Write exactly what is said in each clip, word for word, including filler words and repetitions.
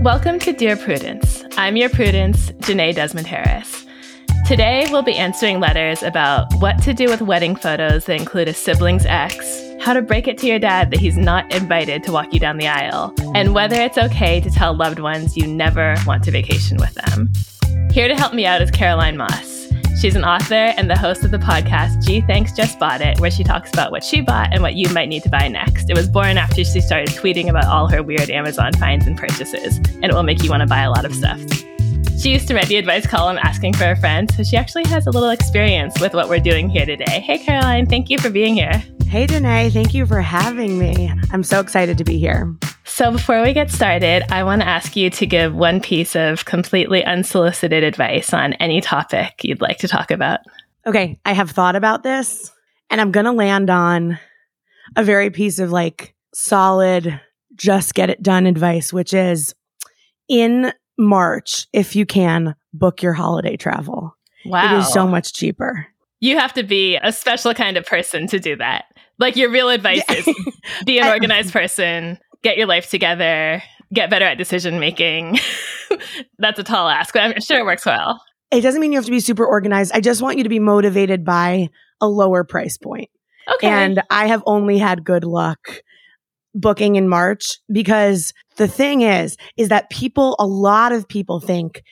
Welcome to Dear Prudence. I'm your Prudence, Jenée Desmond-Harris. Today, we'll be answering letters about what to do with wedding photos that include a sibling's ex, how to break it to your dad that he's not invited to walk you down the aisle, and whether it's okay to tell loved ones you never want to vacation with them. Here to help me out is Caroline Moss. She's an author and the host of the podcast Gee Thanks, Just Bought It, where she talks about what she bought and what you might need to buy next. It was born after she started tweeting about all her weird Amazon finds and purchases, and it will make you want to buy a lot of stuff. She used to read the advice column asking for a friend, so she actually has a little experience with what we're doing here today. Hey, Caroline, thank you for being here. Hey, Jenée, thank you for having me. I'm so excited to be here. So before we get started, I want to ask you to give one piece of completely unsolicited advice on any topic you'd like to talk about. Okay, I have thought about this, and I'm going to land on a very piece of like solid, just get it done advice, which is in March, if you can, book your holiday travel. Wow. It is so much cheaper. You have to be a special kind of person to do that. Like your real advice yeah. is be an organized person, get your life together, get better at decision making. That's a tall ask, but I'm sure it works well. It doesn't mean you have to be super organized. I just want you to be motivated by a lower price point. Okay. And I have only had good luck booking in March because the thing is, is that people, a lot of people think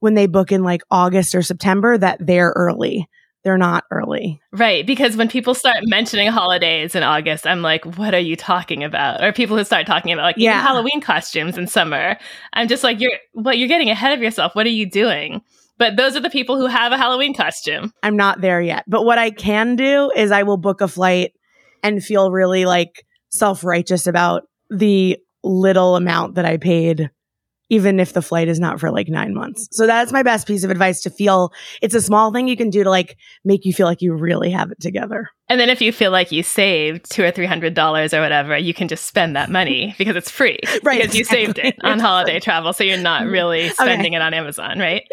when they book in like August or September that they're early. They're not early. Right. Because when people start mentioning holidays in August, I'm like, what are you talking about? Or people who start talking about like yeah. even Halloween costumes in summer. I'm just like, you're well, you're getting ahead of yourself. What are you doing? But those are the people who have a Halloween costume. I'm not there yet. But what I can do is I will book a flight and feel really like self-righteous about the little amount that I paid, even if the flight is not for like nine months. So that's my best piece of advice to feel. It's a small thing you can do to like make you feel like you really have it together. And then if you feel like you saved two or three hundred dollars or whatever, you can just spend that money because it's free. Right. Because exactly. you saved it on holiday travel. So you're not really spending okay. it on Amazon, right?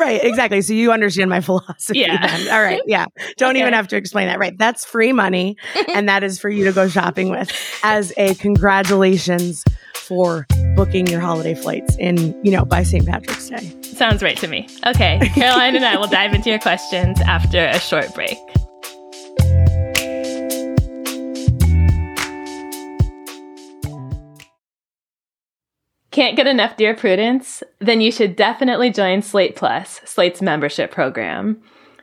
Right. Exactly. So you understand my philosophy yeah. then. All right. Yeah. Don't okay. even have to explain that. Right. That's free money. And that is for you to go shopping with as a congratulations for booking your holiday flights in, you know, by Saint Patrick's Day. Sounds right to me. Okay, Caroline and I will dive into your questions after a short break. Can't get enough Dear Prudence? Then you should definitely join Slate Plus, Slate's membership program.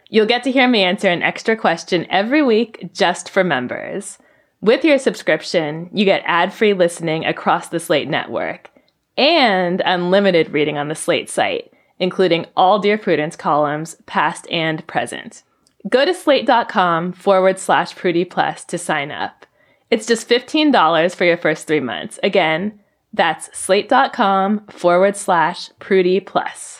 You'll get to hear me answer an extra question every week just for members. With your subscription, you get ad-free listening across the Slate network and unlimited reading on the Slate site, including all Dear Prudence columns, past and present. Go to slate.com forward slash Prudie Plus to sign up. It's just fifteen dollars for your first three months. Again, that's slate.com forward slash Prudie Plus.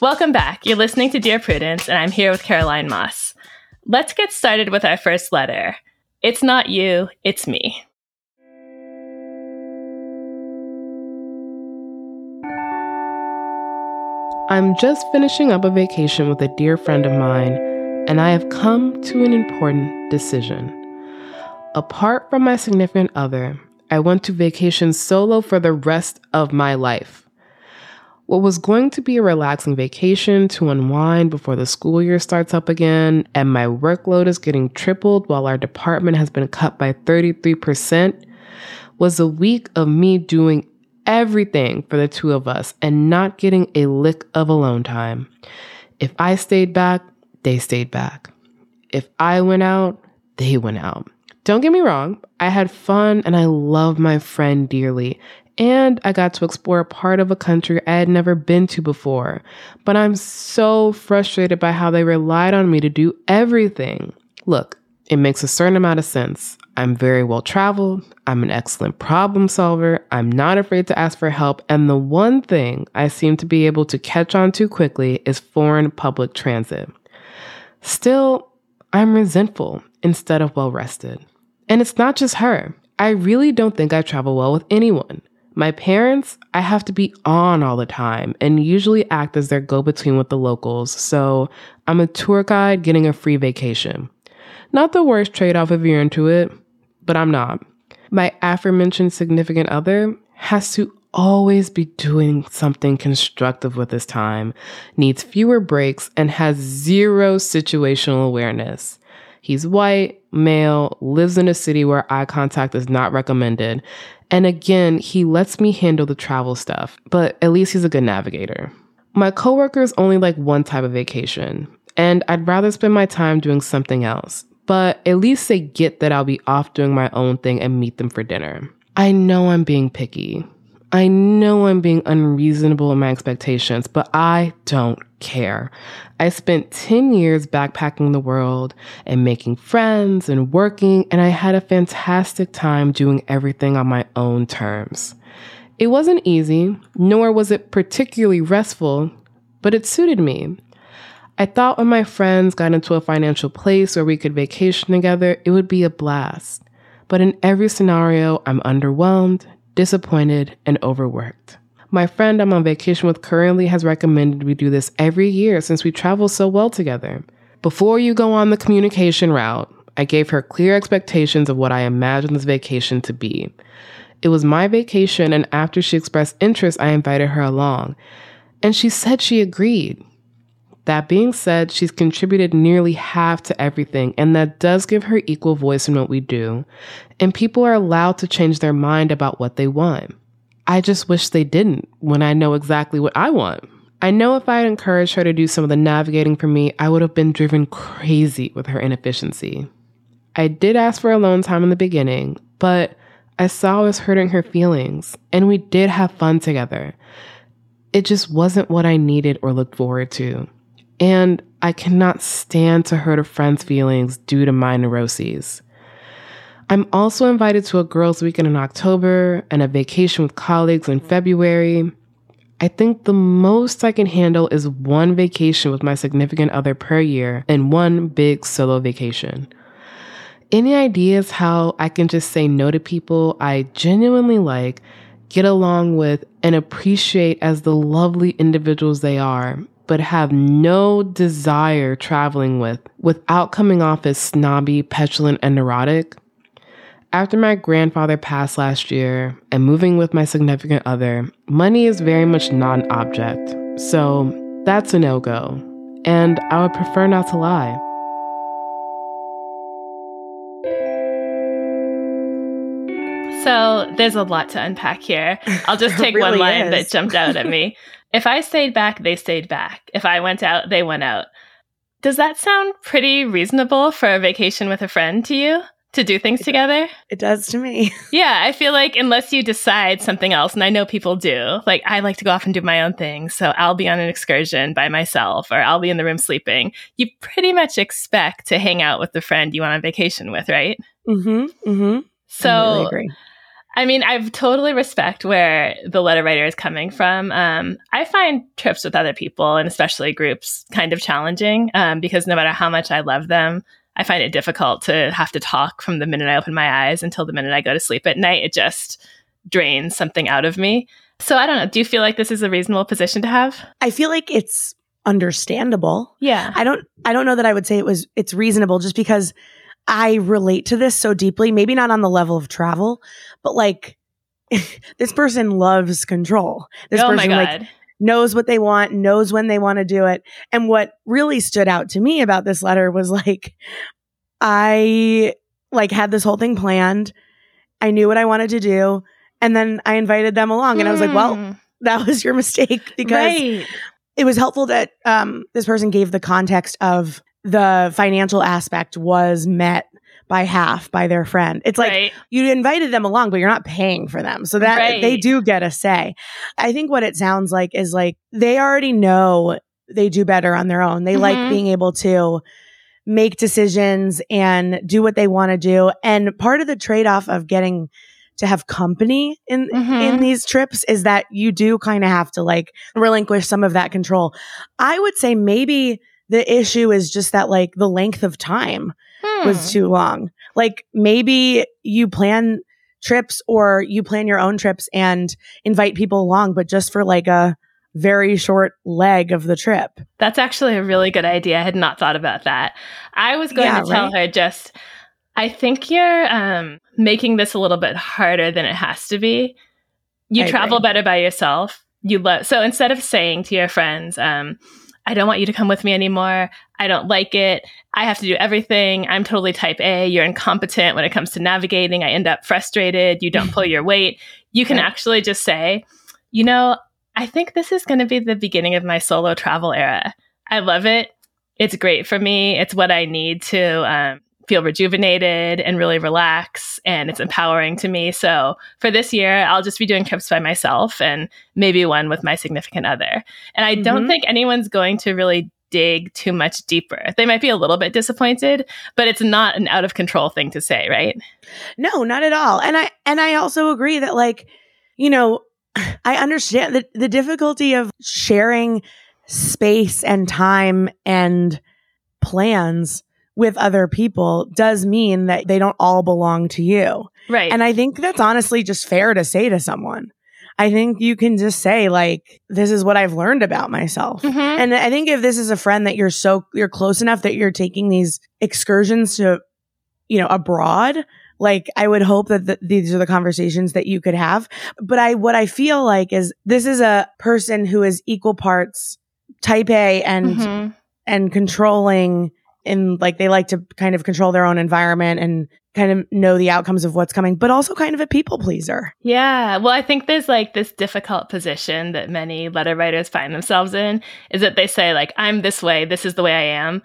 Welcome back. You're listening to Dear Prudence, and I'm here with Caroline Moss. Let's get started with our first letter. It's not you, it's me. I'm just finishing up a vacation with a dear friend of mine, and I have come to an important decision. Apart from my significant other, I want to vacation solo for the rest of my life. What was going to be a relaxing vacation to unwind before the school year starts up again, and my workload is getting tripled while our department has been cut by thirty-three percent, was a week of me doing everything for the two of us and not getting a lick of alone time. If I stayed back, they stayed back. If I went out, they went out. Don't get me wrong, I had fun and I love my friend dearly. And I got to explore a part of a country I had never been to before. But I'm so frustrated by how they relied on me to do everything. Look, it makes a certain amount of sense. I'm very well traveled. I'm an excellent problem solver. I'm not afraid to ask for help. And the one thing I seem to be able to catch on to quickly is foreign public transit. Still, I'm resentful instead of well-rested. And it's not just her. I really don't think I travel well with anyone. My parents, I have to be on all the time and usually act as their go-between with the locals, so I'm a tour guide getting a free vacation. Not the worst trade-off if you're into it, but I'm not. My aforementioned significant other has to always be doing something constructive with his time, needs fewer breaks, and has zero situational awareness. He's white, male, lives in a city where eye contact is not recommended, and again, he lets me handle the travel stuff, but at least he's a good navigator. My coworkers only like one type of vacation, and I'd rather spend my time doing something else, but at least they get that I'll be off doing my own thing and meet them for dinner. I know I'm being picky. I know I'm being unreasonable in my expectations, but I don't care. I spent ten years backpacking the world and making friends and working, and I had a fantastic time doing everything on my own terms. It wasn't easy, nor was it particularly restful, but it suited me. I thought when my friends got into a financial place where we could vacation together, it would be a blast. But in every scenario, I'm underwhelmed, disappointed, and overworked. My friend I'm on vacation with currently has recommended we do this every year since we travel so well together. Before you go on the communication route, I gave her clear expectations of what I imagined this vacation to be. It was my vacation, and after she expressed interest, I invited her along, and she said she agreed. That being said, she's contributed nearly half to everything, and that does give her equal voice in what we do, and people are allowed to change their mind about what they want. I just wish they didn't when I know exactly what I want. I know if I had encouraged her to do some of the navigating for me, I would have been driven crazy with her inefficiency. I did ask for alone time in the beginning, but I saw I was hurting her feelings, and we did have fun together. It just wasn't what I needed or looked forward to. And I cannot stand to hurt a friend's feelings due to my neuroses. I'm also invited to a girls' weekend in October and a vacation with colleagues in February. I think the most I can handle is one vacation with my significant other per year and one big solo vacation. Any ideas how I can just say no to people I genuinely like, get along with, and appreciate as the lovely individuals they are, but have no desire traveling with without coming off as snobby, petulant, and neurotic? After my grandfather passed last year and moving with my significant other, money is very much not an object. So that's a no-go, and I would prefer not to lie. So there's a lot to unpack here. I'll just take really one line is. that jumped out at me. If I stayed back, they stayed back. If I went out, they went out. Does that sound pretty reasonable for a vacation with a friend to you? To do things together? It does to me. Yeah, I feel like unless you decide something else, and I know people do, like I like to go off and do my own thing, so I'll be on an excursion by myself, or I'll be in the room sleeping. You pretty much expect to hang out with the friend you went on vacation with, right? Mm-hmm, mm-hmm. So, I really agree. I mean, I totally respect where the letter writer is coming from. Um, I find trips with other people, and especially groups, kind of challenging um, because no matter how much I love them, I find it difficult to have to talk from the minute I open my eyes until the minute I go to sleep at night. It just drains something out of me. So I don't know. Do you feel like this is a reasonable position to have? I feel like it's understandable. Yeah. I don't I don't know that I would say it was it's reasonable just because I relate to this so deeply, maybe not on the level of travel, but like this person loves control. This oh person my God. like knows what they want, knows when they want to do it. And what really stood out to me about this letter was like, I like had this whole thing planned. I knew what I wanted to do. And then I invited them along. And I was like, well, that was your mistake, because right. it was helpful that um, this person gave the context of the financial aspect was met by half by their friend. It's like right. you invited them along, but you're not paying for them. So that right. they do get a say. I think what it sounds like is like they already know they do better on their own. They mm-hmm. like being able to make decisions and do what they want to do. And part of the trade-off of getting to have company in mm-hmm. in these trips is that you do kind of have to like relinquish some of that control. I would say maybe the issue is just that like the length of time hmm. was too long. Like maybe you plan trips or you plan your own trips and invite people along, but just for like a very short leg of the trip. That's actually a really good idea. I had not thought about that. I was going yeah, to tell right? her just... I think you're um, making this a little bit harder than it has to be. You I travel agree. better by yourself. You love so instead of saying to your friends, um, "I don't want you to come with me anymore. I don't like it. I have to do everything. I'm totally type A. You're incompetent when it comes to navigating. I end up frustrated. You don't pull your weight." You can right. actually just say, "You know, I think this is going to be the beginning of my solo travel era. I love it. It's great for me. It's what I need to." Um, feel rejuvenated and really relax, and it's empowering to me. So for this year, I'll just be doing trips by myself and maybe one with my significant other. And I mm-hmm. don't think anyone's going to really dig too much deeper. They might be a little bit disappointed, but it's not an out of control thing to say, right? No, not at all. And I and I also agree that like, you know, I understand the, the difficulty of sharing space and time and plans with other people does mean that they don't all belong to you. Right. And I think that's honestly just fair to say to someone. I think you can just say like, this is what I've learned about myself. Mm-hmm. And I think if this is a friend that you're so, you're close enough that you're taking these excursions to, you know, abroad, like I would hope that the, these are the conversations that you could have. But I, what I feel like is this is a person who is equal parts type A and, mm-hmm. and controlling, and like they like to kind of control their own environment and kind of know the outcomes of what's coming, but also kind of a people pleaser. Yeah. Well, I think there's like this difficult position that many letter writers find themselves in, is that they say like, I'm this way, this is the way I am,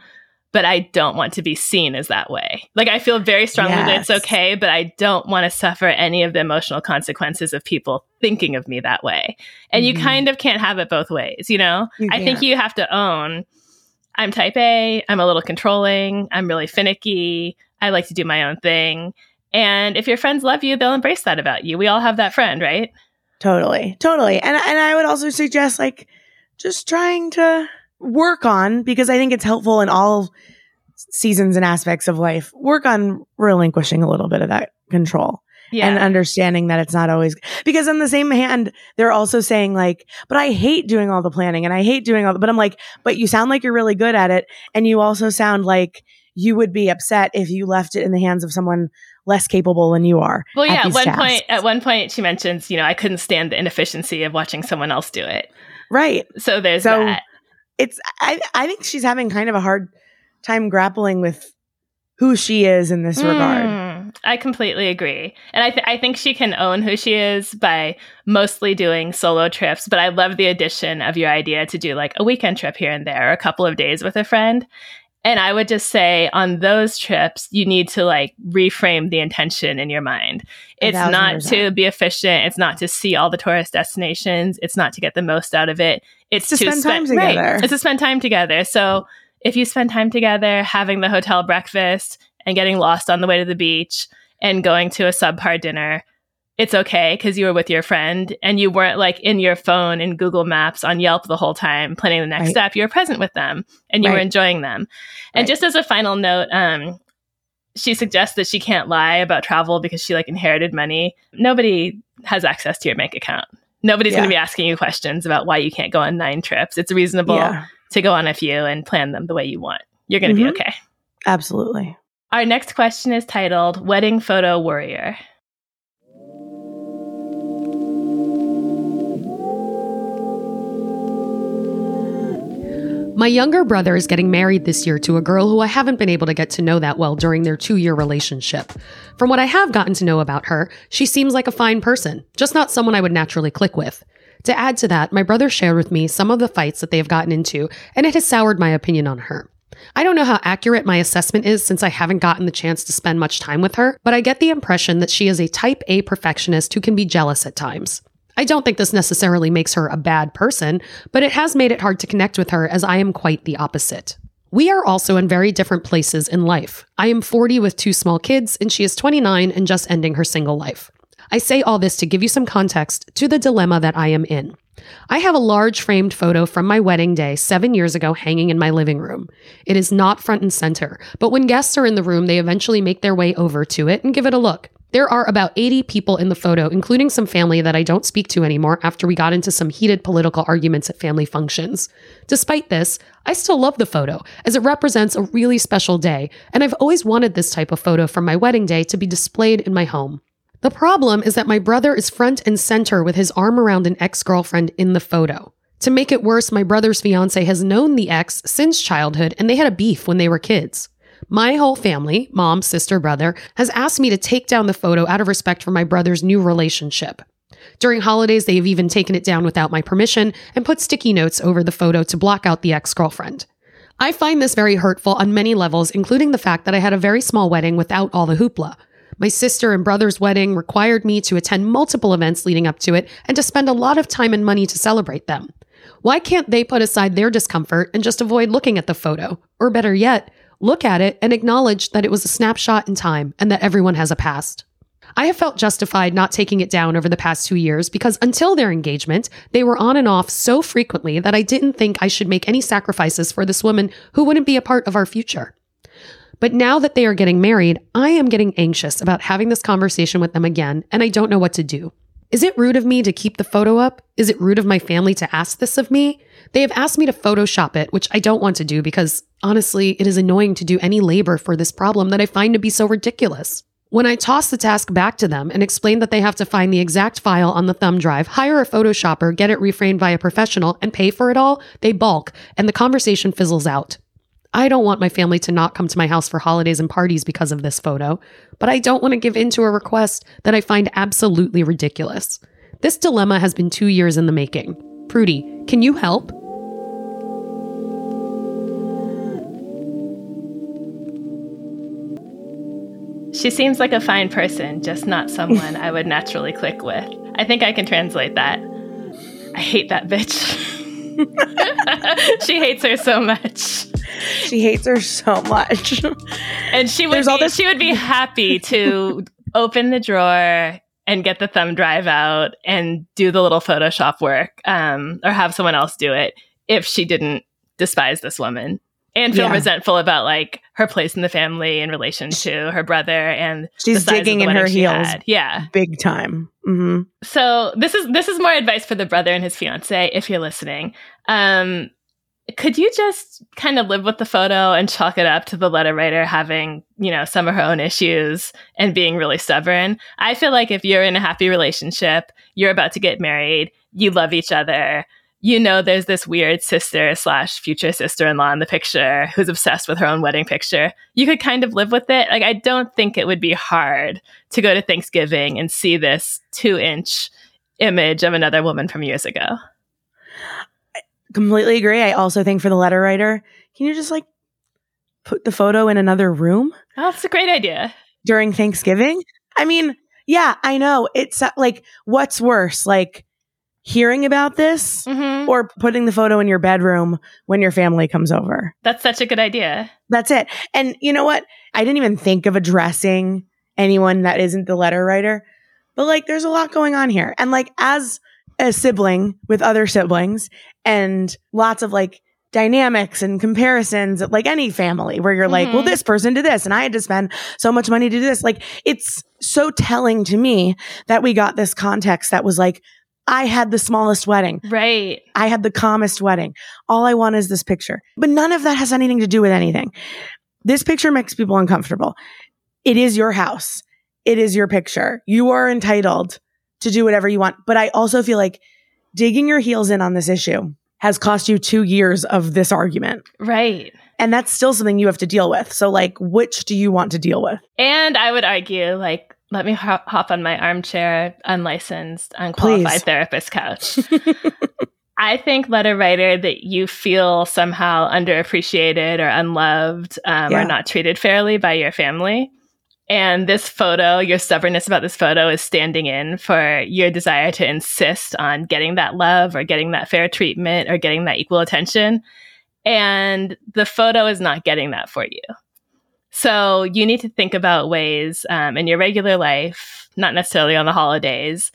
but I don't want to be seen as that way. Like I feel very strongly yes. that it's okay, but I don't want to suffer any of the emotional consequences of people thinking of me that way. And mm-hmm. you kind of can't have it both ways, you know? You I think you have to own... I'm type A, I'm a little controlling, I'm really finicky, I like to do my own thing. And if your friends love you, they'll embrace that about you. We all have that friend, right? Totally, totally. And and I would also suggest like just trying to work on, because I think it's helpful in all seasons and aspects of life, work on relinquishing a little bit of that control. Yeah. And understanding that it's not always, because on the same hand, they're also saying like, but I hate doing all the planning and I hate doing all the, but I'm like, but you sound like you're really good at it. And you also sound like you would be upset if you left it in the hands of someone less capable than you are. Well, yeah. At one point, at one point she mentions, you know, I couldn't stand the inefficiency of watching someone else do it. Right. So there's so that. It's, I, I think she's having kind of a hard time grappling with who she is in this mm. regard. I completely agree. And I, th- I think she can own who she is by mostly doing solo trips. But I love the addition of your idea to do like a weekend trip here and there, or a couple of days with a friend. And I would just say on those trips, you need to like reframe the intention in your mind. It's not to be efficient. It's not to see all the tourist destinations. It's not to get the most out of it. It's, it's to, to spend time spend- together. Right. It's to spend time together. So if you spend time together, having the hotel breakfast and getting lost on the way to the beach and going to a subpar dinner, it's okay because you were with your friend and you weren't like in your phone and Google Maps on Yelp the whole time planning the next right. step. You were present with them and you right. were enjoying them. And right. just as a final note, um, she suggests that she can't lie about travel because she like inherited money. Nobody has access to your bank account. Nobody's yeah. going to be asking you questions about why you can't go on nine trips. It's reasonable yeah. to go on a few and plan them the way you want. You're going to mm-hmm. be okay. Absolutely. Our next question is titled, Wedding Photo Warrior. My younger brother is getting married this year to a girl who I haven't been able to get to know that well during their two-year relationship. From what I have gotten to know about her, she seems like a fine person, just not someone I would naturally click with. To add to that, my brother shared with me some of the fights that they have gotten into, and it has soured my opinion on her. I don't know how accurate my assessment is since I haven't gotten the chance to spend much time with her, but I get the impression that she is a type A perfectionist who can be jealous at times. I don't think this necessarily makes her a bad person, but it has made it hard to connect with her as I am quite the opposite. We are also in very different places in life. I am forty with two small kids, and she is twenty-nine and just ending her single life. I say all this to give you some context to the dilemma that I am in. I have a large framed photo from my wedding day seven years ago hanging in my living room. It is not front and center, but when guests are in the room, they eventually make their way over to it and give it a look. There are about eighty people in the photo, including some family that I don't speak to anymore after we got into some heated political arguments at family functions. Despite this, I still love the photo, as it represents a really special day, and I've always wanted this type of photo from my wedding day to be displayed in my home. The problem is that my brother is front and center with his arm around an ex-girlfriend in the photo. To make it worse, my brother's fiance has known the ex since childhood, and they had a beef when they were kids. My whole family, mom, sister, brother, has asked me to take down the photo out of respect for my brother's new relationship. During holidays, they have even taken it down without my permission and put sticky notes over the photo to block out the ex-girlfriend. I find this very hurtful on many levels, including the fact that I had a very small wedding without all the hoopla. My sister and brother's wedding required me to attend multiple events leading up to it and to spend a lot of time and money to celebrate them. Why can't they put aside their discomfort and just avoid looking at the photo? Or better yet, look at it and acknowledge that it was a snapshot in time and that everyone has a past. I have felt justified not taking it down over the past two years because until their engagement, they were on and off so frequently that I didn't think I should make any sacrifices for this woman who wouldn't be a part of our future. But now that they are getting married, I am getting anxious about having this conversation with them again, and I don't know what to do. Is it rude of me to keep the photo up? Is it rude of my family to ask this of me? They have asked me to Photoshop it, which I don't want to do because, honestly, it is annoying to do any labor for this problem that I find to be so ridiculous. When I toss the task back to them and explain that they have to find the exact file on the thumb drive, hire a Photoshopper, get it reframed by a professional, and pay for it all, they balk, and the conversation fizzles out. I don't want my family to not come to my house for holidays and parties because of this photo, but I don't want to give in to a request that I find absolutely ridiculous. This dilemma has been two years in the making. Prudie, can you help? She seems like a fine person, just not someone I would naturally click with. I think I can translate that. I hate that bitch. She hates her so much. She hates her so much. And she would, be, this- she would be happy to open the drawer and get the thumb drive out and do the little Photoshop work um, or have someone else do it if she didn't despise this woman and feel yeah. resentful about like her place in the family in relation to her brother and she's the size digging of the in her heels had. Yeah, big time. Mm-hmm. So this is this is more advice for the brother and his fiance if you're listening. Um, could you just kind of live with the photo and chalk it up to the letter writer having, you know, some of her own issues and being really stubborn? I feel like if you're in a happy relationship, you're about to get married, you love each other, you know there's this weird sister slash future sister-in-law in the picture who's obsessed with her own wedding picture. You could kind of live with it. Like, I don't think it would be hard to go to Thanksgiving and see this two-inch image of another woman from years ago. Completely agree. I also think for the letter writer, can you just like put the photo in another room? Oh, that's a great idea. During Thanksgiving? I mean, yeah, I know. It's uh, like, what's worse? Like hearing about this mm-hmm. or putting the photo in your bedroom when your family comes over? That's such a good idea. That's it. And you know what? I didn't even think of addressing anyone that isn't the letter writer, but like there's a lot going on here. And like as a sibling with other siblings and lots of like dynamics and comparisons, like any family where you're mm-hmm. like, well, this person did this and I had to spend so much money to do this. Like, it's so telling to me that we got this context that was like, I had the smallest wedding. Right. I had the calmest wedding. All I want is this picture. But none of that has anything to do with anything. This picture makes people uncomfortable. It is your house. It is your picture. You are entitled to do whatever you want. But I also feel like digging your heels in on this issue has cost you two years of this argument. Right. And that's still something you have to deal with. So, like, which do you want to deal with? And I would argue, like, let me hop, hop on my armchair, unlicensed, unqualified Please. therapist couch. I think letter writer that you feel somehow underappreciated or unloved um, yeah. or not treated fairly by your family. And this photo, your stubbornness about this photo is standing in for your desire to insist on getting that love or getting that fair treatment or getting that equal attention. And the photo is not getting that for you. So you need to think about ways um, in your regular life, not necessarily on the holidays,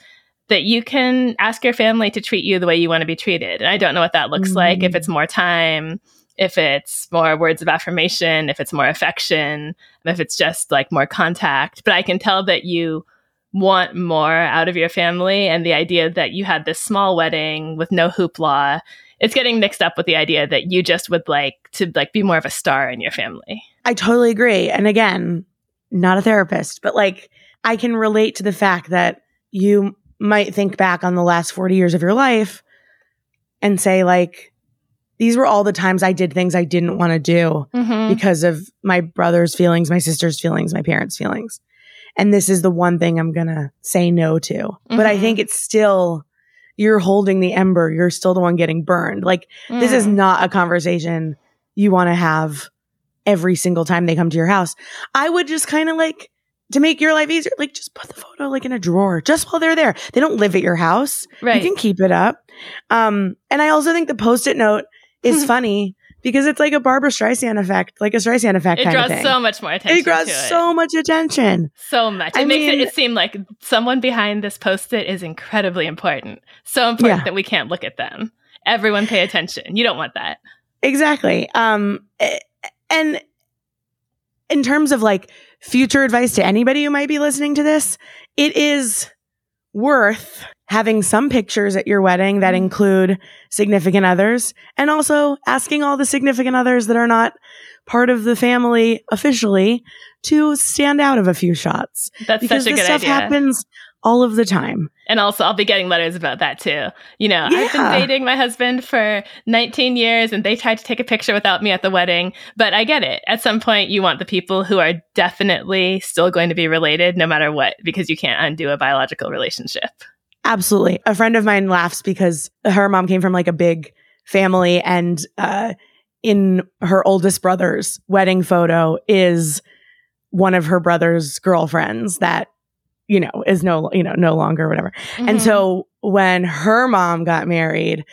that you can ask your family to treat you the way you want to be treated. And I don't know what that looks mm-hmm. like, if it's more time, if it's more words of affirmation, if it's more affection, if it's just like more contact. But I can tell that you want more out of your family. And the idea that you had this small wedding with no hoopla, it's getting mixed up with the idea that you just would like to like be more of a star in your family. I totally agree. And again, not a therapist, but like I can relate to the fact that you might think back on the last forty years of your life and say like, these were all the times I did things I didn't want to do mm-hmm. because of my brother's feelings, my sister's feelings, my parents' feelings. And this is the one thing I'm going to say no to. Mm-hmm. But I think it's still, you're holding the ember. You're still the one getting burned. Like, mm. this is not a conversation you want to have every single time they come to your house. I would just kind of like, to make your life easier, like just put the photo like in a drawer just while they're there. They don't live at your house. Right. You can keep it up. Um, and I also think the Post-it note is funny because it's like a Barbara Streisand effect, like a Streisand effect. It kind draws of thing. so much more attention. It draws to it. so much attention. So much. It I makes mean, it, it seem like someone behind this Post-it is incredibly important. So important yeah. that we can't look at them. Everyone pay attention. You don't want that. Exactly. Um, and in terms of like future advice to anybody who might be listening to this, it is worth having some pictures at your wedding that include significant others, and also asking all the significant others that are not part of the family officially to stand out of a few shots. That's such a good idea. Because this stuff happens all of the time. And also, I'll be getting letters about that too. You know, yeah. I've been dating my husband for nineteen years and they tried to take a picture without me at the wedding. But I get it. At some point, you want the people who are definitely still going to be related no matter what, because you can't undo a biological relationship. Absolutely. A friend of mine laughs because her mom came from like a big family, and uh, in her oldest brother's wedding photo is one of her brother's girlfriends that you know, is no, you know, no longer whatever. Mm-hmm. And so when her mom got married,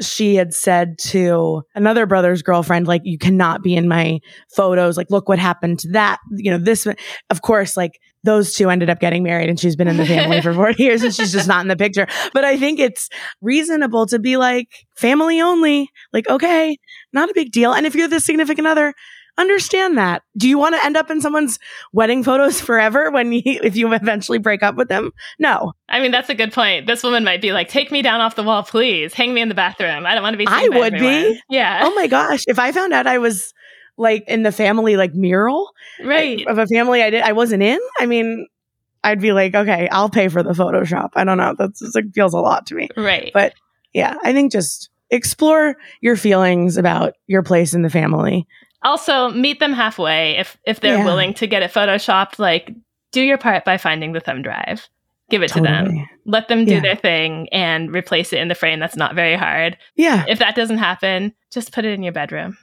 she had said to another brother's girlfriend, like, you cannot be in my photos. Like, look what happened to that. You know, this, of course, like those two ended up getting married and she's been in the family for forty years and she's just not in the picture. But I think it's reasonable to be like family only, like, okay, not a big deal. And if you're the significant other, understand that. Do you want to end up in someone's wedding photos forever when you, if you eventually break up with them? No. I mean, that's a good point. This woman might be like, take me down off the wall, please. Hang me in the bathroom. I don't want to be seen I by would everyone. Be. Yeah. Oh my gosh. If I found out I was like in the family, like mural right. of a family I did, I wasn't in, I mean, I'd be like, okay, I'll pay for the Photoshop. I don't know. That's just, like, feels a lot to me. Right. But yeah, I think just explore your feelings about your place in the family. Also, meet them halfway if if they're yeah. willing to get it photoshopped. Like, do your part by finding the thumb drive. Give it totally. to them. Let them do yeah. their thing and replace it in the frame. That's not very hard. Yeah. If that doesn't happen, just put it in your bedroom.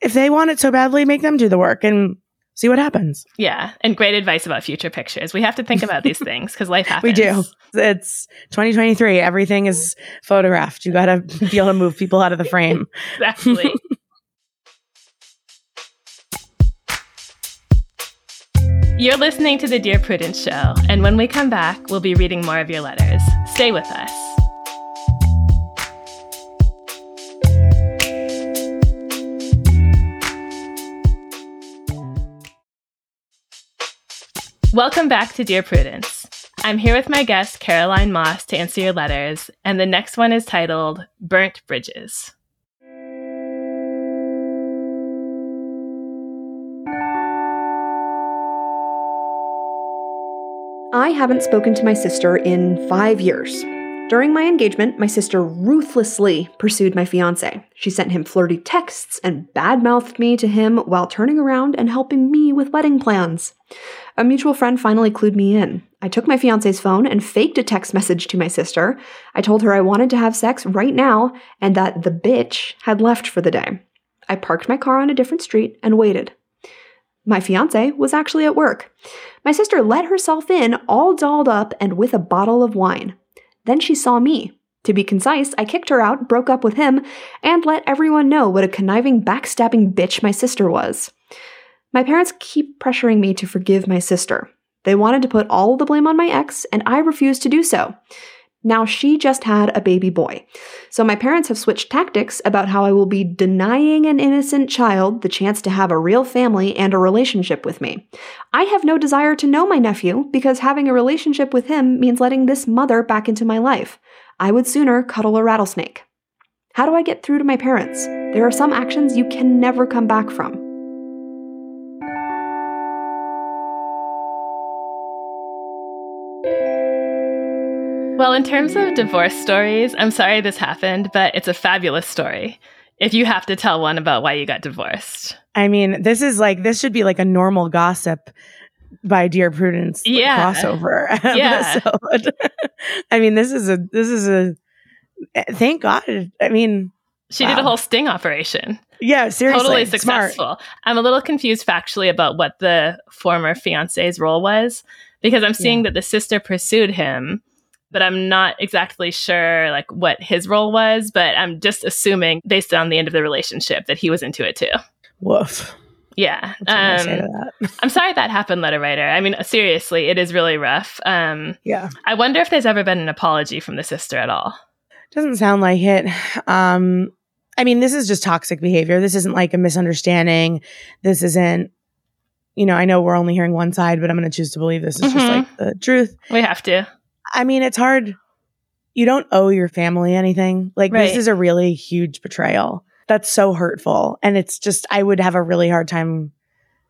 If they want it so badly, make them do the work and see what happens. Yeah. And great advice about future pictures. We have to think about these things because life happens. We do. It's twenty twenty-three. Everything is photographed. You got to be able to move people out of the frame. Exactly. You're listening to the Dear Prudence Show, and when we come back, we'll be reading more of your letters. Stay with us. Welcome back to Dear Prudence. I'm here with my guest, Caroline Moss, to answer your letters, and the next one is titled Burnt Bridges. I haven't spoken to my sister in five years. During my engagement, my sister ruthlessly pursued my fiancé. She sent him flirty texts and badmouthed me to him while turning around and helping me with wedding plans. A mutual friend finally clued me in. I took my fiancé's phone and faked a text message to my sister. I told her I wanted to have sex right now and that the bitch had left for the day. I parked my car on a different street and waited. My fiancé was actually at work. My sister let herself in, all dolled up and with a bottle of wine. Then she saw me. To be concise, I kicked her out, broke up with him, and let everyone know what a conniving, backstabbing bitch my sister was. My parents keep pressuring me to forgive my sister. They wanted to put all the blame on my ex, and I refused to do so. Now she just had a baby boy. So my parents have switched tactics about how I will be denying an innocent child the chance to have a real family and a relationship with me. I have no desire to know my nephew because having a relationship with him means letting this mother back into my life. I would sooner cuddle a rattlesnake. How do I get through to my parents? There are some actions you can never come back from. Well, in terms of divorce stories, I'm sorry this happened, but it's a fabulous story. If you have to tell one about why you got divorced. I mean, this is like, this should be like a normal gossip by Dear Prudence yeah. like, crossover. Yeah. I mean, this is a, this is a, thank God. I mean. She wow. did a whole sting operation. Yeah, seriously. Totally successful. Smart. I'm a little confused factually about what the former fiance's role was, because I'm seeing yeah. that the sister pursued him. But I'm not exactly sure like what his role was, but I'm just assuming based on the end of the relationship that he was into it too. Woof. Yeah. Um, I say to that. I'm sorry that happened, letter writer. I mean, seriously, it is really rough. Um, yeah. I wonder if there's ever been an apology from the sister at all. Doesn't sound like it. Um, I mean, this is just toxic behavior. This isn't like a misunderstanding. This isn't, you know, I know we're only hearing one side, but I'm going to choose to believe this is mm-hmm. just like the truth. We have to. I mean, it's hard. You don't owe your family anything. Like, right. This is a really huge betrayal. That's so hurtful. And it's just, I would have a really hard time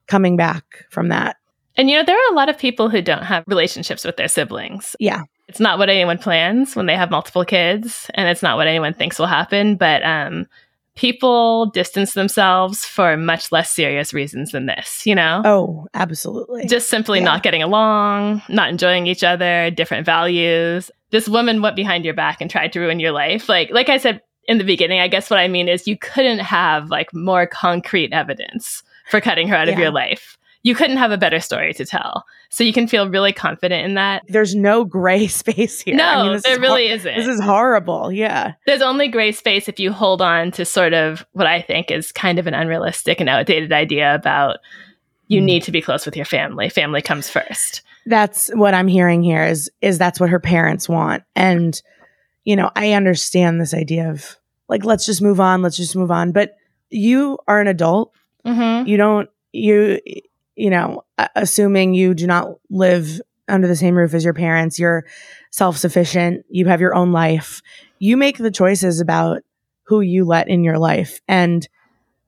coming back from that. And, you know, there are a lot of people who don't have relationships with their siblings. Yeah. It's not what anyone plans when they have multiple kids. And it's not what anyone thinks will happen. But um, people distance themselves for much less serious reasons than this, you know? Oh, absolutely. Just simply yeah. not getting along, not enjoying each other, different values. This woman went behind your back and tried to ruin your life. Like, like I said in the beginning, I guess what I mean is you couldn't have like more concrete evidence for cutting her out yeah. of your life. You couldn't have a better story to tell. So you can feel really confident in that. There's no gray space here. No, I mean, there is really hor- isn't. This is horrible. Yeah. There's only gray space if you hold on to sort of what I think is kind of an unrealistic and outdated idea about you mm. need to be close with your family. Family comes first. That's what I'm hearing here is, is that's what her parents want. And, you know, I understand this idea of like, let's just move on. Let's just move on. But you are an adult. Mm-hmm. You don't, you... you know, assuming you do not live under the same roof as your parents, you're self-sufficient, you have your own life, you make the choices about who you let in your life. And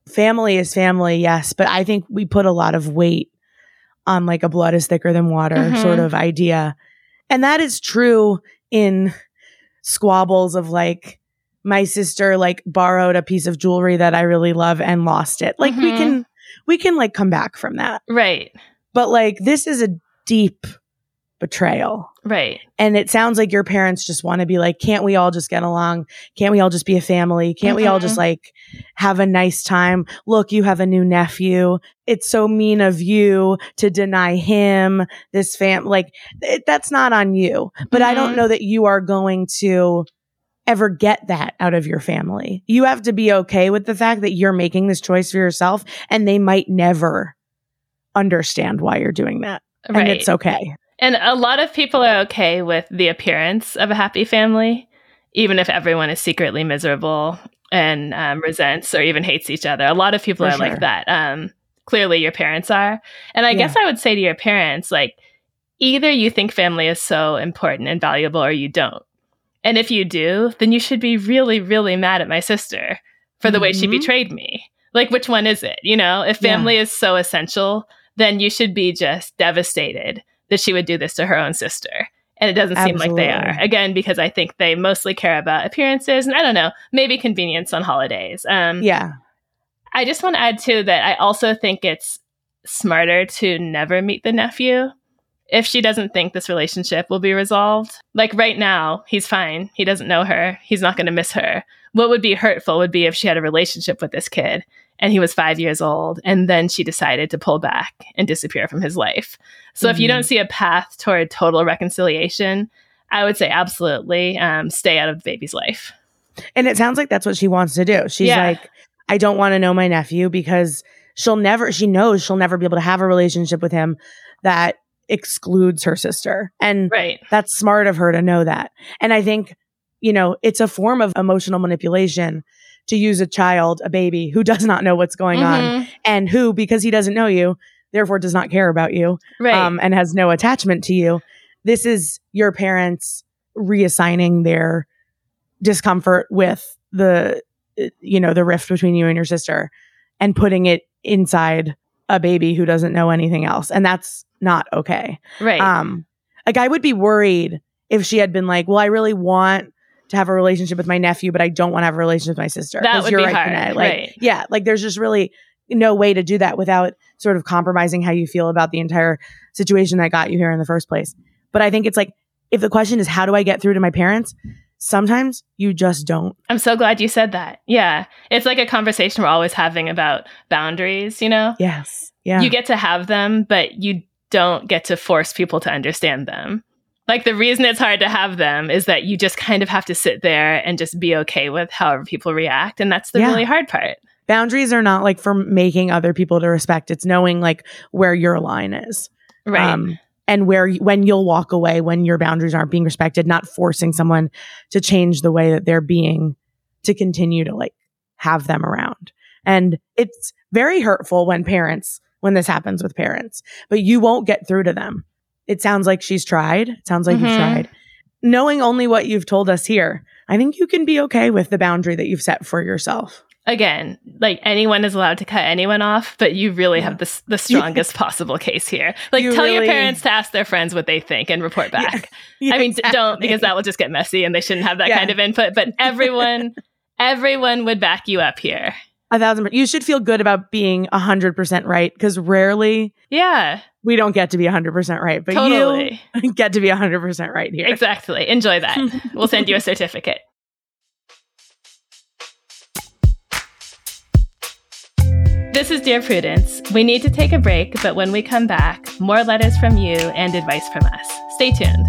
family is family, yes, but I think we put a lot of weight on like a blood is thicker than water mm-hmm. sort of idea. And that is true in squabbles of like, my sister like borrowed a piece of jewelry that I really love and lost it. Like mm-hmm. we can... We can like come back from that. Right. But like this is a deep betrayal. Right. And it sounds like your parents just want to be like, can't we all just get along? Can't we all just be a family? Can't mm-hmm. we all just like have a nice time? Look, you have a new nephew. It's so mean of you to deny him this fam. Like it, that's not on you. But mm-hmm. I don't know that you are going to ever get that out of your family. You have to be okay with the fact that you're making this choice for yourself and they might never understand why you're doing that. Right. And it's okay. And a lot of people are okay with the appearance of a happy family, even if everyone is secretly miserable and um, resents or even hates each other. A lot of people for are sure. like that. Um, clearly your parents are. And I yeah. guess I would say to your parents, like, either you think family is so important and valuable or you don't. And if you do, then you should be really, really mad at my sister for the mm-hmm. way she betrayed me. Like, which one is it? You know, if family yeah. is so essential, then you should be just devastated that she would do this to her own sister. And it doesn't Absolutely. seem like they are. Again, because I think they mostly care about appearances and, I don't know, maybe convenience on holidays. Um, yeah. I just want to add, too, that I also think it's smarter to never meet the nephew if she doesn't think this relationship will be resolved. Like, right now, he's fine. He doesn't know her. He's not going to miss her. What would be hurtful would be if she had a relationship with this kid and he was five years old, and then she decided to pull back and disappear from his life. So mm-hmm. if you don't see a path toward total reconciliation, I would say absolutely um, stay out of the baby's life. And it sounds like that's what she wants to do. She's yeah. like, I don't want to know my nephew, because she'll never, she knows she'll never be able to have a relationship with him that excludes her sister. And right. that's smart of her to know that. And I think, you know, it's a form of emotional manipulation to use a child, a baby who does not know what's going mm-hmm. on, and who, because he doesn't know you, therefore does not care about you, right. um, and has no attachment to you. This is your parents reassigning their discomfort with the, you know, the rift between you and your sister, and putting it inside a baby who doesn't know anything else. And that's not okay. Right. Um, like, I would be worried if she had been like, well, I really want to have a relationship with my nephew, but I don't want to have a relationship with my sister. That would you're be right, hard. Jenée. Like, right. Yeah. Like, there's just really no way to do that without sort of compromising how you feel about the entire situation that got you here in the first place. But I think it's like, if the question is, how do I get through to my parents? Sometimes you just don't. I'm so glad you said that. Yeah. It's like a conversation we're always having about boundaries, you know? Yes. Yeah. You get to have them, but you don't get to force people to understand them. Like, the reason it's hard to have them is that you just kind of have to sit there and just be okay with however people react. And that's the yeah. really hard part. Boundaries are not like for making other people to respect. It's knowing like where your line is. Right. Um, and where, when you'll walk away, when your boundaries aren't being respected, not forcing someone to change the way that they're being to continue to like have them around. And it's very hurtful when parents, when this happens with parents, but you won't get through to them. It sounds like she's tried. It sounds like mm-hmm. you've tried. Knowing only what you've told us here, I think you can be okay with the boundary that you've set for yourself. Again, like, anyone is allowed to cut anyone off, but you really yeah. have the, the strongest possible case here. Like, you tell really... your parents to ask their friends what they think and report back. Yeah. Yeah, I mean, exactly. Don't, because that will just get messy and they shouldn't have that yeah. kind of input. But everyone, everyone would back you up here. A thousand percent. You should feel good about being one hundred percent right, because rarely yeah, we don't get to be one hundred percent right, but totally. You get to be one hundred percent right here. Exactly. Enjoy that. We'll send you a certificate. This is Dear Prudence. We need to take a break, but when we come back, more letters from you and advice from us. Stay tuned.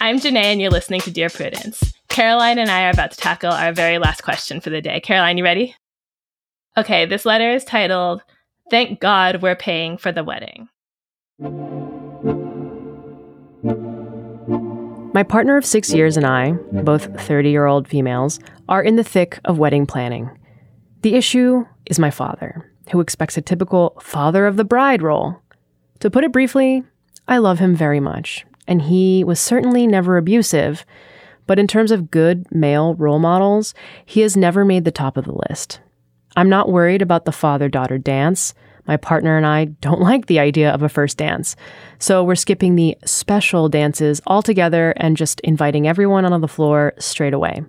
I'm Jenée, and you're listening to Dear Prudence. Caroline and I are about to tackle our very last question for the day. Caroline, you ready? Okay, this letter is titled, Thank God We're Paying for the Wedding. My partner of six years and I, both thirty-year-old females, are in the thick of wedding planning. The issue is my father, who expects a typical father of the bride role. To put it briefly, I love him very much. And he was certainly never abusive, but in terms of good male role models, he has never made the top of the list. I'm not worried about the father-daughter dance. My partner and I don't like the idea of a first dance, so we're skipping the special dances altogether and just inviting everyone onto the floor straight away.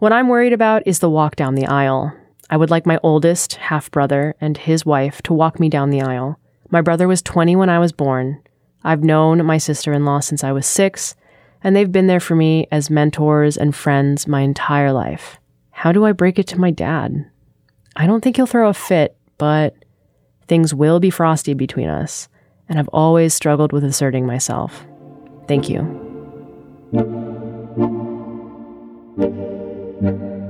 What I'm worried about is the walk down the aisle. I would like my oldest half-brother and his wife to walk me down the aisle. My brother was twenty when I was born. I've known my sister-in-law since I was six, and they've been there for me as mentors and friends my entire life. How do I break it to my dad? I don't think he'll throw a fit, but things will be frosty between us, and I've always struggled with asserting myself. Thank you.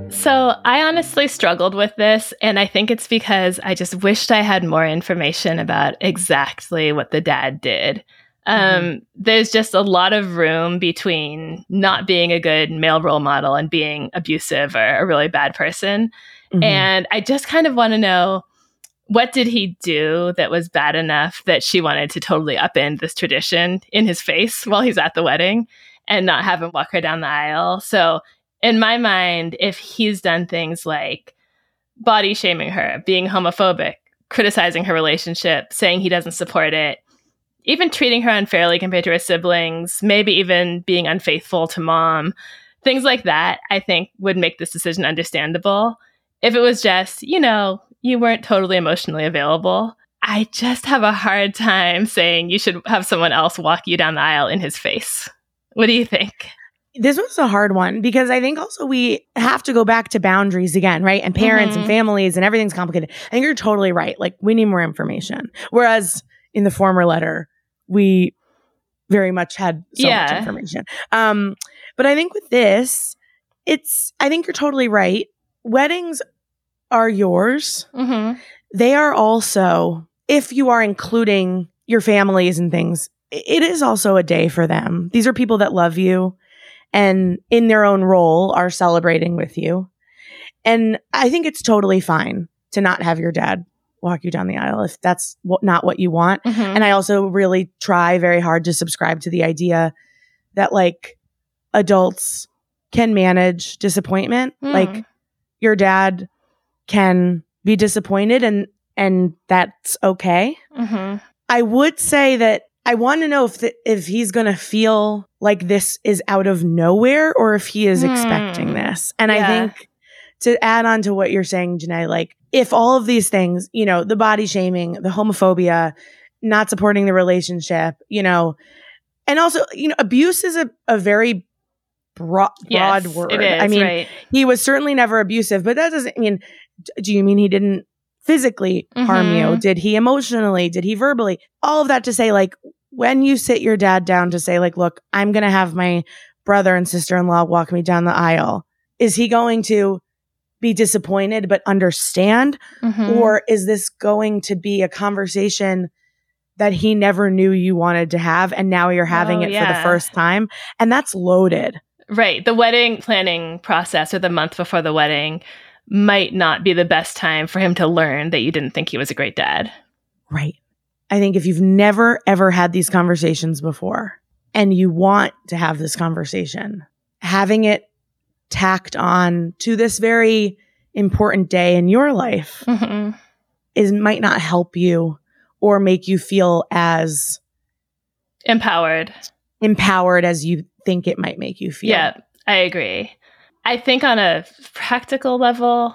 So I honestly struggled with this, and I think it's because I just wished I had more information about exactly what the dad did. Um, mm-hmm. There's just a lot of room between not being a good male role model and being abusive or a really bad person. Mm-hmm. And I just kind of want to know, what did he do that was bad enough that she wanted to totally upend this tradition in his face while he's at the wedding? and not have him walk her down the aisle. So in my mind, if he's done things like body shaming her, being homophobic, criticizing her relationship, saying he doesn't support it, even treating her unfairly compared to her siblings, maybe even being unfaithful to mom, things like that, I think would make this decision understandable. If it was just, you know, you weren't totally emotionally available, I just have a hard time saying you should have someone else walk you down the aisle in his face. What do you think? This was a hard one because I think also we have to go back to boundaries again, right? And parents mm-hmm. and families and everything's complicated. I think you're totally right. Like, we need more information. Whereas in the former letter, we very much had so yeah. much information. Um, but I think with this, it's, I think you're totally right. Weddings are yours. Mm-hmm. They are also, if you are including your families and things, it is also a day for them. These are people that love you and in their own role are celebrating with you. And I think it's totally fine to not have your dad walk you down the aisle if that's what, not what you want. Mm-hmm. And I also really try very hard to subscribe to the idea that, like, adults can manage disappointment. Mm. Like, your dad can be disappointed and, and that's okay. Mm-hmm. I would say that I want to know if the, if he's going to feel like this is out of nowhere or if he is mm. expecting this. And yeah. I think to add on to what you're saying, Jenée, like, if all of these things, you know, the body shaming, the homophobia, not supporting the relationship, you know, and also, you know, abuse is a, a very broad, broad yes, word. It is, I mean, right. He was certainly never abusive, but that doesn't mean, do you mean he didn't physically mm-hmm. harm you? Did he emotionally? Did he verbally? All of that to say, like, when you sit your dad down to say, like, look, I'm going to have my brother and sister-in-law walk me down the aisle, is he going to be disappointed but understand? Mm-hmm. Or is this going to be a conversation that he never knew you wanted to have and now you're having oh, it yeah. for the first time? And that's loaded. Right. The wedding planning process or the month before the wedding might not be the best time for him to learn that you didn't think he was a great dad. Right. I think if you've never, ever had these conversations before and you want to have this conversation, having it tacked on to this very important day in your life mm-hmm. is might not help you or make you feel as empowered. Empowered as you think it might make you feel. Yeah, I agree. I think on a practical level,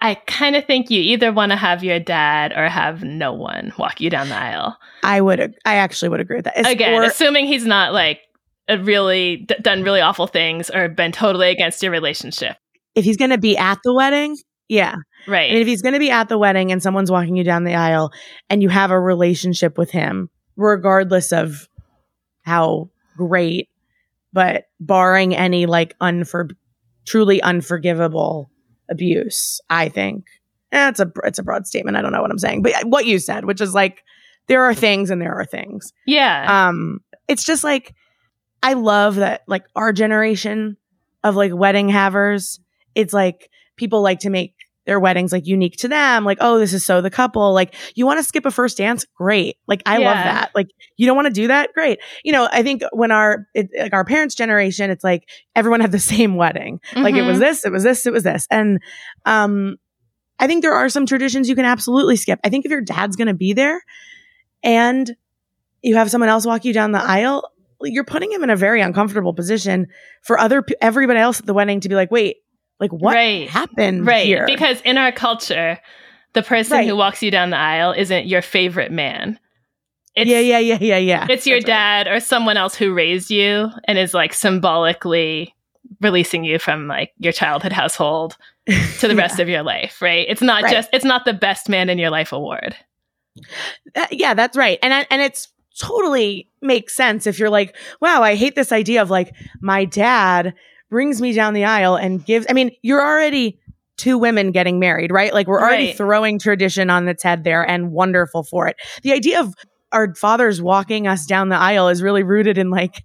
I kind of think you either want to have your dad or have no one walk you down the aisle. I would. I actually would agree with that. It's Again, or, assuming he's not like a really d- done really awful things or been totally against your relationship. If he's going to be at the wedding. Yeah. Right. And if he's going to be at the wedding and someone's walking you down the aisle and you have a relationship with him, regardless of how great, but barring any like unfor- truly unforgivable abuse, I think that's eh, a it's a broad statement. I don't know what I'm saying, but what you said, which is like, there are things and there are things. Yeah. Um. It's just like, I love that, like, our generation of like wedding havers, it's like people like to make their weddings like unique to them. Like, oh, this is so the couple. Like, you want to skip a first dance? Great. Like, I yeah. love that. Like, you don't want to do that? Great. You know, I think when our, it, like our parents' generation, it's like everyone had the same wedding. Mm-hmm. Like, it was this, it was this, it was this. And, um, I think there are some traditions you can absolutely skip. I think if your dad's going to be there and you have someone else walk you down the aisle, you're putting him in a very uncomfortable position for other, everybody else at the wedding to be like, wait, like, what right. happened right. here? Because in our culture, the person right. who walks you down the aisle isn't your favorite man. It's, yeah, yeah, yeah, yeah, yeah. It's your That's dad right. or someone else who raised you and is like symbolically releasing you from like your childhood household to the yeah. rest of your life, right? It's not right. just, it's not the best man in your life award. Uh, yeah, that's right. And I, and it's totally makes sense if you're like, wow, I hate this idea of like my dad brings me down the aisle and gives, I mean, you're already two women getting married, right? Like, we're already right. throwing tradition on its head there, and wonderful for it. The idea of our fathers walking us down the aisle is really rooted in like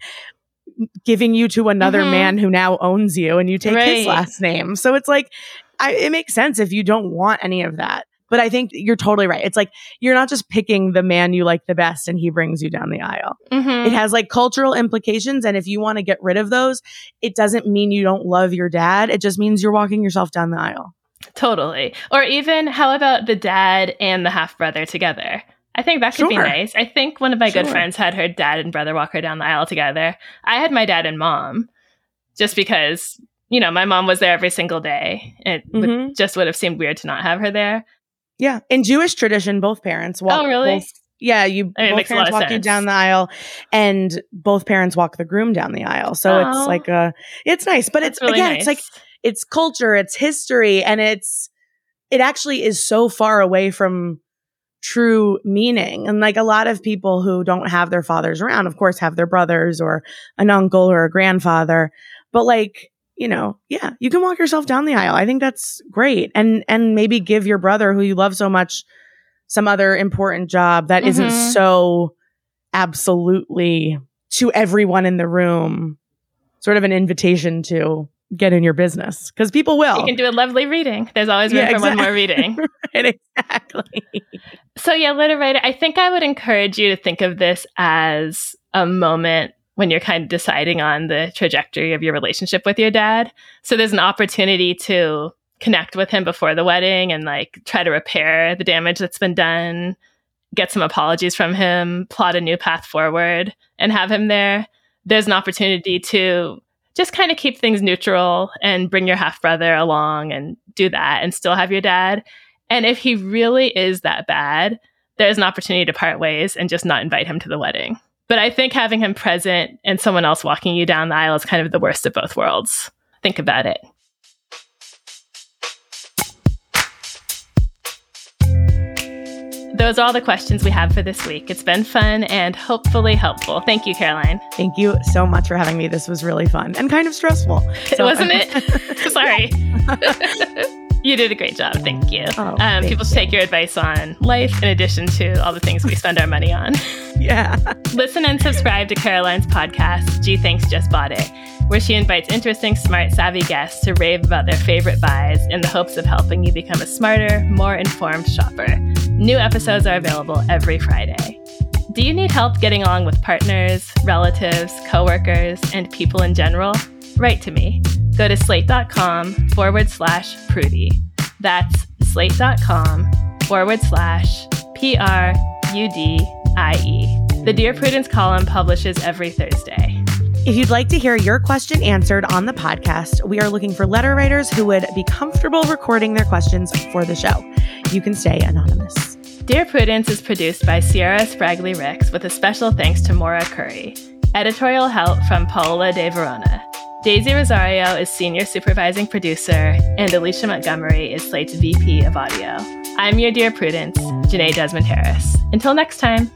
giving you to another mm-hmm. man who now owns you and you take right. his last name. So it's like, I, it makes sense if you don't want any of that. But I think you're totally right. It's like, you're not just picking the man you like the best and he brings you down the aisle. Mm-hmm. It has like cultural implications. And if you want to get rid of those, it doesn't mean you don't love your dad. It just means you're walking yourself down the aisle. Totally. Or even, how about the dad and the half brother together? I think that could sure. be nice. I think one of my sure. good friends had her dad and brother walk her down the aisle together. I had my dad and mom, just because, you know, my mom was there every single day. It mm-hmm. would, just would have seemed weird to not have her there. Yeah. In Jewish tradition, both parents walk. Oh, really? Both, yeah. You, I mean, both parents walk sense. you down the aisle, and both parents walk the groom down the aisle. So oh, it's like, a, it's nice. But it's, really again, nice. It's like, it's culture, it's history, and it's, it actually is so far away from true meaning. And like, a lot of people who don't have their fathers around, of course, have their brothers or an uncle or a grandfather. But like, you know, yeah, you can walk yourself down the aisle. I think that's great. And, and maybe give your brother, who you love so much, some other important job that mm-hmm. isn't so absolutely to everyone in the room, sort of an invitation to get in your business, because people will. You can do a lovely reading. There's always room yeah, exactly. for one more reading. Right, exactly. So yeah, letter writer, I think I would encourage you to think of this as a moment when you're kind of deciding on the trajectory of your relationship with your dad. So there's an opportunity to connect with him before the wedding and like try to repair the damage that's been done, get some apologies from him, plot a new path forward, and have him there. There's an opportunity to just kind of keep things neutral and bring your half-brother along and do that and still have your dad. And if he really is that bad, there's an opportunity to part ways and just not invite him to the wedding. But I think having him present and someone else walking you down the aisle is kind of the worst of both worlds. Think about it. Those are all the questions we have for this week. It's been fun and hopefully helpful. Thank you, Caroline. Thank you so much for having me. This was really fun and kind of stressful. So Wasn't it? Sorry. You did a great job. Thank you. Oh, um, thank people should you. take your advice on life in addition to all the things we spend our money on. Yeah. Listen and subscribe to Caroline's podcast, Gee Thanks, Just Bought It, where she invites interesting, smart, savvy guests to rave about their favorite buys in the hopes of helping you become a smarter, more informed shopper. New episodes are available every Friday. Do you need help getting along with partners, relatives, coworkers, and people in general? Write to me. Go to slate.com forward slash Prudie. That's slate.com forward slash P R U D I E. The Dear Prudence column publishes every Thursday. If you'd like to hear your question answered on the podcast, we are looking for letter writers who would be comfortable recording their questions for the show. You can stay anonymous. Dear Prudence is produced by Se'era Spragley Ricks, with a special thanks to Maura Curry. Editorial help from Paola De Verona. Daisy Rosario is Senior Supervising Producer, and Alicia Montgomery is Slate's V P of Audio. I'm your Dear Prudence, Jenée Desmond-Harris. Until next time.